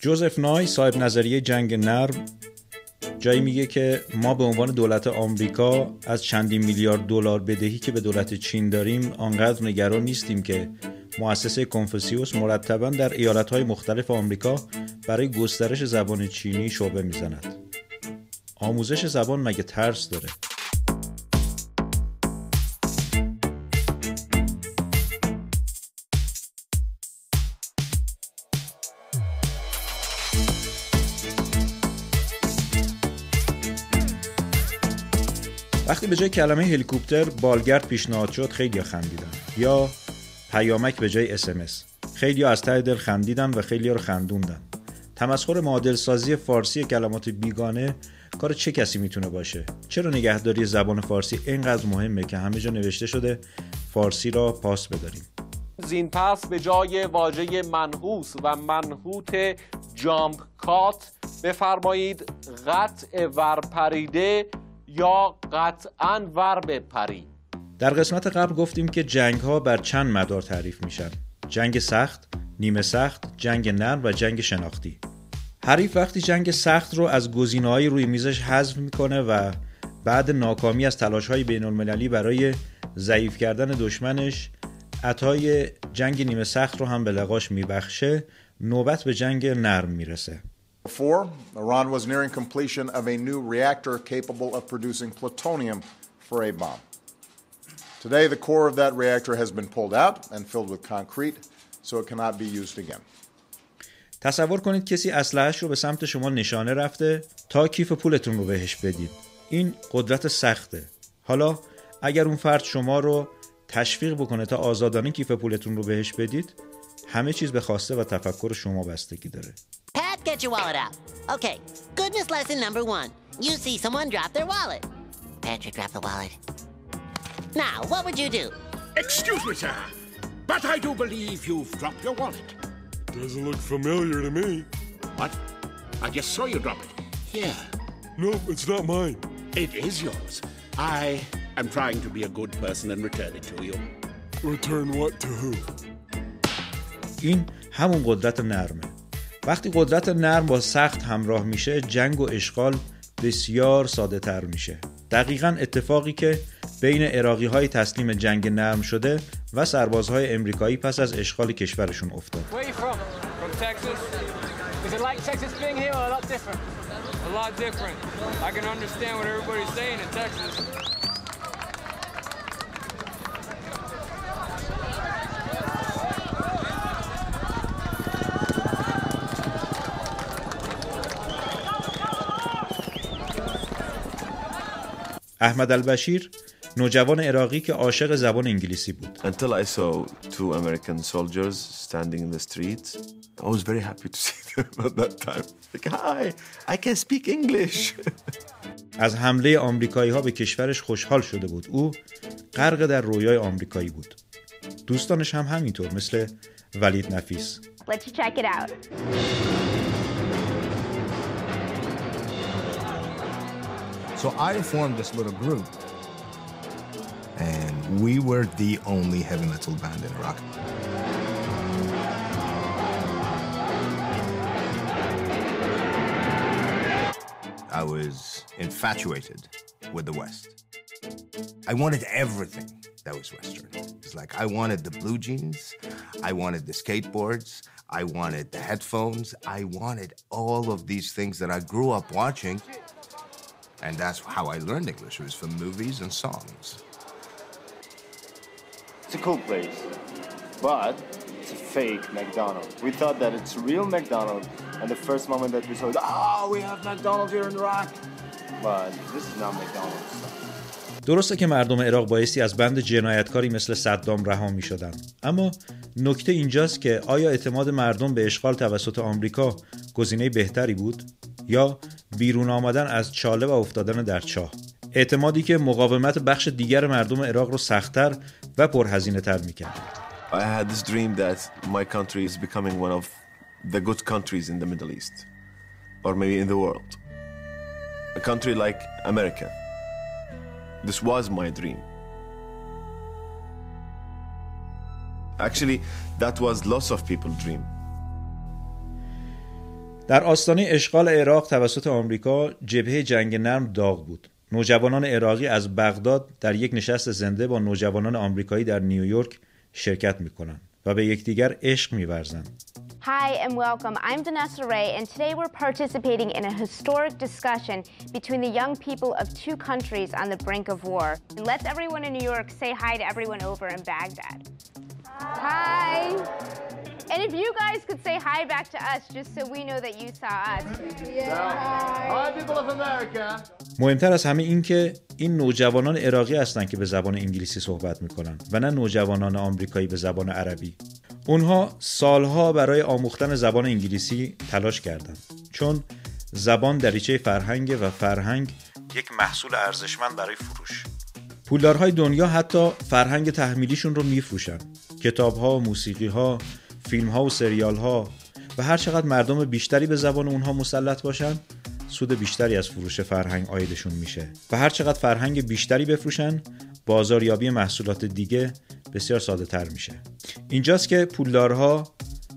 جوزف نای، صاحب نظریه جنگ نرم، جایی میگه که ما به عنوان دولت آمریکا از چندین میلیارد دلار بدهی که به دولت چین داریم آنقدر نگران نیستیم که مؤسسه کنفوسیوس مرتباً در ایالت‌های مختلف آمریکا برای گسترش زبان چینی شعبه میزند. آموزش زبان مگه ترس داره؟ وقتی به جای کلمه هلیکوپتر بالگرد پیشنهاد شد خیلی خندیدن، یا پیامک به جای SMS، خیلی از ته دل خندیدن و خیلی رو خندوندن. تمسخر معادل سازی فارسی کلمات بیگانه کار چه کسی میتونه باشه؟ چرا نگهداری زبان فارسی اینقدر مهمه که همه جا نوشته شده فارسی را پاس بداریم؟ زین پس به جای واژه منحوس و منحوت جامپ کات بفرمایید قطع ورپریده یا قطعاً ور بپری. در قسمت قبل گفتیم که جنگ‌ها بر چند مدار تعریف میشن: جنگ سخت، نیمه سخت، جنگ نرم و جنگ شناختی. حریف وقتی جنگ سخت رو از گزینه‌های روی میزش حذف میکنه و بعد ناکامی از تلاش‌های بین‌المللی برای ضعیف کردن دشمنش، عطای جنگ نیمه سخت رو هم به لقاش میبخشه، نوبت به جنگ نرم میرسه. Before, Iran was nearing completion of a new reactor capable of producing plutonium for a bomb. Today, the core of that reactor has been pulled out and filled with concrete, so it cannot be used again. تصور کنید کسی اسلحه‌اش رو به سمت شما نشانه رفته تا کیف پولتون رو بهش بدید. این قدرت سخته. حالا اگر اون فرد شما رو تشویق بکنه تا آزادانه کیف پولتون رو بهش بدید، همه چیز به خواسته و تفکر شما بستگی داره. Get your wallet out. Okay, goodness lesson number one. You see someone drop their wallet. Patrick, drop the wallet. Now, what would you do? Excuse me, sir, but I do believe you've dropped your wallet. Doesn't look familiar to me. What? I just saw you drop it. Here. No, it's not mine. It is yours. I am trying to be a good person and return it to you. Return what to who? این همون قدرت نرمه. وقتی قدرت نرم با سخت همراه میشه، جنگ و اشغال بسیار ساده تر میشه. دقیقاً اتفاقی که بین عراقی‌های تسلیم جنگ نرم شده و سربازهای امریکایی پس از اشغال کشورشون افتاد. احمد البشیر، نوجوان عراقی که عاشق زبان انگلیسی بود. Until I saw two American soldiers standing in the street I was very happy to see them at that time. Like, hi, I can speak English. از حمله آمریکایی‌ها به کشورش خوشحال شده بود. او غرق در رویای آمریکایی بود. دوستانش هم همینطور، مثل ولید نفیس. Let's check it out. So I formed this little group. And we were the only heavy metal band in Iraq. I was infatuated with the West. I wanted everything that was Western. It's like I wanted the blue jeans, I wanted the skateboards, I wanted the headphones, I wanted all of these things that I grew up watching. And that's how I learned English. It was from movies and songs. It's a cool place, but it's a fake McDonald's. We thought that it's a real McDonald's, and the first moment that we saw it, oh, we have McDonald's here in Iraq, but this is not McDonald's. درسته که مردم عراق بایستی از بند جنایتکاری مثل صدام رها می‌شدند، اما نکته اینجاست که آیا اعتماد مردم به اشغال توسط آمریکا گزینه بهتری بود یا بیرون آمدن از چاله و افتادن در چاه؟ اعتمادی که مقاومت بخش دیگر مردم عراق رو سخت‌تر و پرهزینه‌تر می‌کرد. I had this dream that my country is becoming one of the good countries in the Middle East or maybe in the world. A country like America. This was my dream. Actually, that was lots of people's dream. در آستانه اشغال عراق توسط آمریکا جبهه جنگ نرم داغ بود. نوجوانان عراقی از بغداد در یک نشست زنده با نوجوانان آمریکایی در نیویورک شرکت می‌کنند و به یکدیگر عشق می‌ورزند. Hi and welcome. I'm Danasa Ray and today we're participating in a historic discussion between the young people of two countries on the brink of war. And let's everyone in New York say hi to everyone over in Baghdad. Hi. And if you guys could say hi back to us just so we know that you saw us. Yeah. Hi people of America. مهمتر از همه این که این نوجوانان عراقی هستند که به زبان انگلیسی صحبت می‌کنند و نه نوجوانان آمریکایی به زبان عربی. اونها سالها برای آموختن زبان انگلیسی تلاش کردند، چون زبان دریچه فرهنگ و فرهنگ یک محصول ارزشمند برای فروش. پولدارهای دنیا حتی فرهنگ تحمیلیشون رو می‌فروشن. کتاب‌ها، موسیقی‌ها، فیلم‌ها و سریال‌ها و هر چقدر مردم بیشتری به زبان اونها مسلط باشن، سود بیشتری از فروش فرهنگ عایدشون میشه و هر چقدر فرهنگ بیشتری بفروشن، بازاریابی محصولات دیگه بسیار ساده تر میشه. اینجاست که پولدارها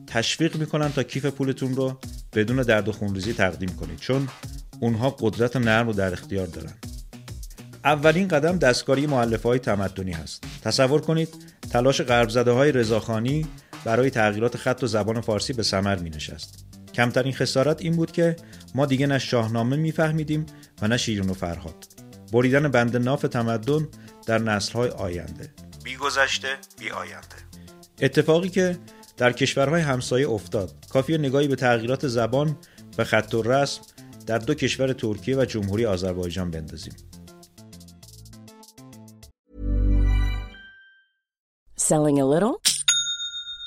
تشویق میکنن تا کیف پولتون رو بدون درد و خونریزی تقدیم کنید، چون اونها قدرت نرم رو در اختیار دارن. اولین قدم دستکاری مؤلفه‌های تمدنی هست. تصور کنید تلاش غرب‌زده‌های رضاخانی برای تغییرات خط و زبان فارسی به ثمر مینشست. کمترین خسارت این بود که ما دیگه نه شاهنامه میفهمیدیم و نه شیرین و فرهاد. بریدن بند ناف تمدن در نسل‌های آینده، بی گذشته بی آینده، اتفاقی که در کشورهای همسایه افتاد. کافیه نگاهی به تغییرات زبان و خط و رسم در دو کشور ترکیه و جمهوری آذربایجان بندازیم. Selling a little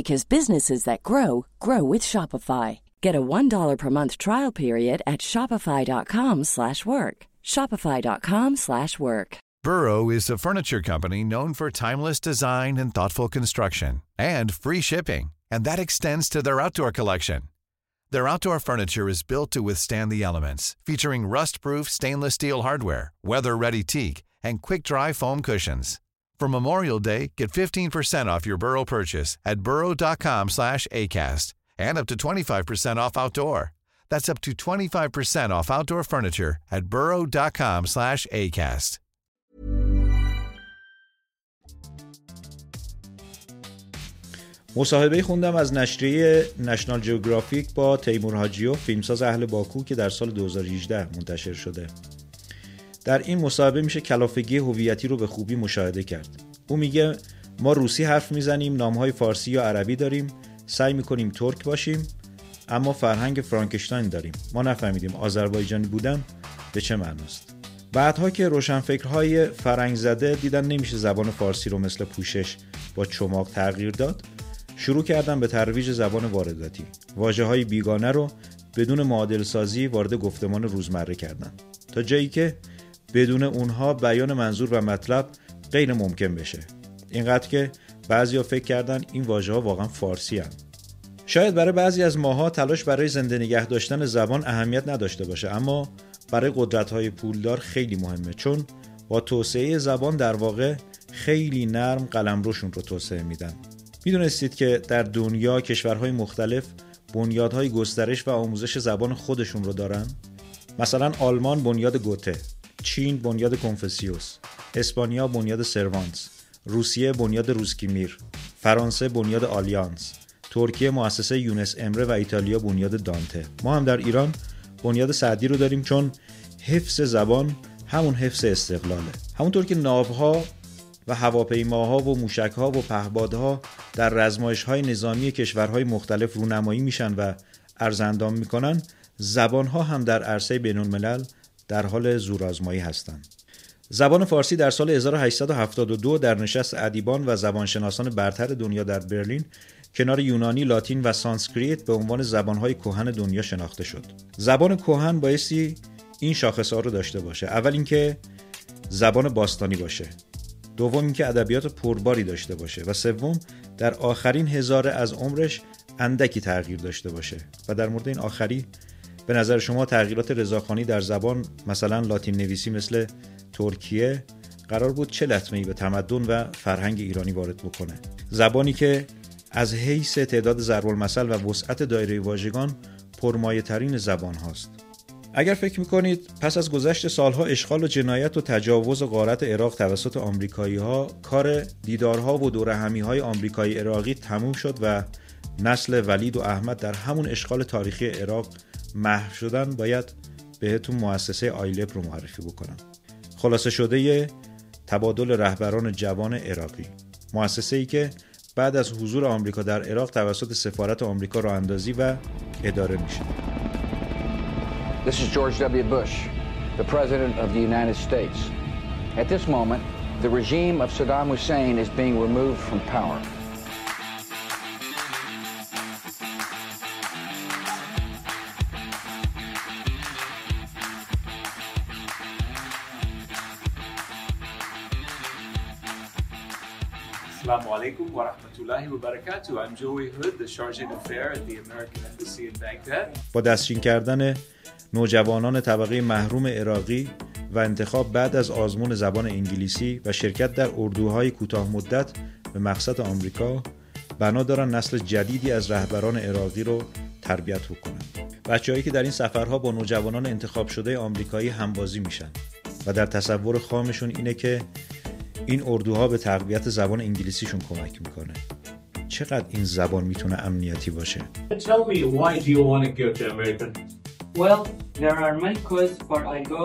Because businesses that grow, grow with Shopify. Get a $1 per month trial period at shopify.com/work. Shopify.com/work. Burrow is a furniture company known for timeless design and thoughtful construction. And free shipping. And that extends to their outdoor collection. Their outdoor furniture is built to withstand the elements. Featuring rust-proof stainless steel hardware, weather-ready teak, and quick-dry foam cushions. For Memorial Day, get 15% off your Burrow purchase at burrow.com/acast and up to 25% off outdoor. That's up to 25% off outdoor furniture at burrow.com/acast. مصاحبه خوندم از نشریه نشنال جیوگرافیک با تیمور حاجیوف، فیلمساز اهل باکو که در سال 2018 منتشر شده. در این مصاحبه میشه کلافگی هویتی رو به خوبی مشاهده کرد. او میگه ما روسی حرف میزنیم، نامهای فارسی یا عربی داریم، سعی میکنیم ترک باشیم، اما فرهنگ فرانکشتاین داریم. ما نفهمیدیم آذربایجانی بودن به چه معناست. بعدها که روشنفکرهای فرنگ زده دیدن نمیشه زبان فارسی رو مثل پوشش با چماق تغییر داد، شروع کردن به ترویج زبان وارداتی. واژه‌های بیگانه رو بدون معادل سازی وارد گفتمان روزمره کردن، تا جایی که بدون اونها بیان منظور و مطلب غیر ممکن بشه. اینقدر که بعضیا فکر کردن این واژه‌ها واقعا فارسی هستند. شاید برای بعضی از ماها تلاش برای زنده نگه داشتن زبان اهمیت نداشته باشه، اما برای قدرت‌های پولدار خیلی مهمه، چون با توسعه زبان در واقع خیلی نرم قلمروشون رو توسعه میدن. میدونستید که در دنیا کشورهای مختلف بنیادهای گسترش و آموزش زبان خودشون رو دارن؟ مثلا آلمان بنیاد گوته، چین بنیاد کنفوسیوس، اسپانیا بنیاد سروانتس، روسیه بنیاد روسکی میر، فرانسه بنیاد آلیانس، ترکیه مؤسسه یونس امره و ایتالیا بنیاد دانته. ما هم در ایران بنیاد سعدی رو داریم، چون حفظ زبان همون حفظ استقلاله. همونطور که ناوها و هواپیماها و موشکها و پهپادها در رزمایش‌های نظامی کشورهای مختلف رونمایی میشن و ارزندام میکنن، زبانها هم در عرصه بین‌الملل در حال زورآزمایی هستند. زبان فارسی در سال 1872 در نشست ادیبان و زبانشناسان برتر دنیا در برلین کنار یونانی، لاتین و سانسکریت به عنوان زبان‌های کهن دنیا شناخته شد. زبان کهن بایستی این شاخص‌ها رو داشته باشه. اول اینکه زبان باستانی باشه، دوم اینکه ادبیات پرباری داشته باشه و سوم در آخرین هزاره از عمرش اندکی تغییر داشته باشه. و در مورد این آخری به نظر شما تغییرات رضاخانی در زبان، مثلا لاتین نویسی مثل ترکیه، قرار بود چه لطمه‌ای به تمدن و فرهنگ ایرانی وارد بکنه؟ زبانی که از حیث تعداد ضرب‌المثل و وسعت دایره واژگان پرمایه‌ترین زبان هاست. اگر فکر میکنید پس از گذشت سالها اشغال و جنایت و تجاوز و غارت عراق توسط آمریکایی‌ها، کار دیدارها و دورهمی‌های آمریکایی عراقی تموم شد و نسل ولید و احمد در همون اشغال تاریخی عراق محو شدن، باید بهتون مؤسسه آیلپ رو معرفی بکنم. خلاصه شده تبادل رهبران جوان عراقی، مؤسسه‌ای که بعد از حضور آمریکا در عراق توسط سفارت آمریکا راه اندازی و اداره میشه. This is George W. Bush, the President of the United States. At this moment, the regime of Saddam Hussein is being removed from power. Assalamu alaikum wa rahmatullahi wa barakatuh. I'm Joey Hood, the Charge d'Affaires at the American Embassy in Baghdad. با دستچین کردن نوجوانان طبقه محروم عراقی و انتخاب بعد از آزمون زبان انگلیسی و شرکت در اردوهای کوتاه مدت به مقصد آمریکا، بنا دارن نسل جدیدی از رهبران عراقی رو تربیت بکنن. بچه‌هایی که در این سفرها با نوجوانان انتخاب شده آمریکایی همبازی میشن و در تصور خامشون اینه که این اردوها به تقویت زبان انگلیسیشون کمک میکنه. چقدر این زبان میتونه امنیتی باشه؟ Tell me, why do you want to go to America? Well, there are many causes for I go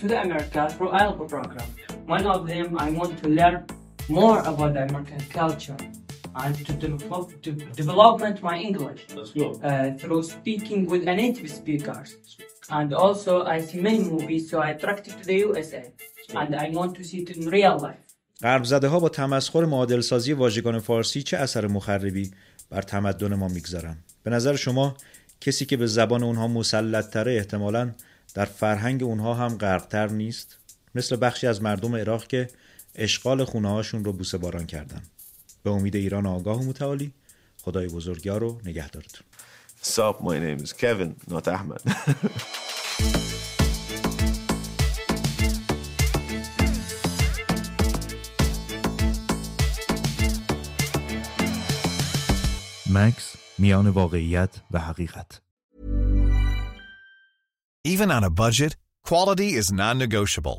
to the America for AILEP program. One of them, I want to learn more about the American culture and to development my English. Let's go. Through speaking with a native speakers. And also, I see many movies, so I attracted to the USA. And I want to see it in real life. غرب زده‌ها با تمسخر معادل‌سازی واژگان فارسی چه اثر مخربی بر تمدن ما می‌گذارن؟ به نظر شما کسی که به زبان اونها مسلط‌تره احتمالاً در فرهنگ اونها هم غرق‌تر نیست؟ مثل بخشی از مردم عراق که اشغال خونه‌هاشون رو بوسه باران کردن. به امید ایران آگاه و متعالی، خدای بزرگیار و نگهدارتون. Sup, my name is Kevin, not Ahmed. مکس، میان واقعیت و حقیقت. Even on a budget, quality is non-negotiable.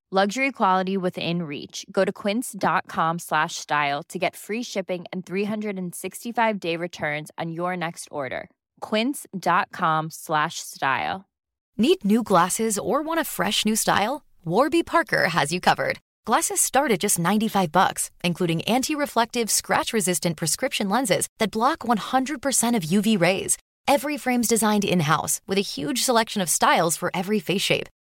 Luxury quality within reach. Go to quince.com/style to get free shipping and 365-day returns on your next order. Quince.com/style. Need new glasses or want a fresh new style? Warby Parker has you covered. Glasses start at just $95, including anti-reflective, scratch-resistant prescription lenses that block 100% of UV rays. Every frame's designed in-house with a huge selection of styles for every face shape.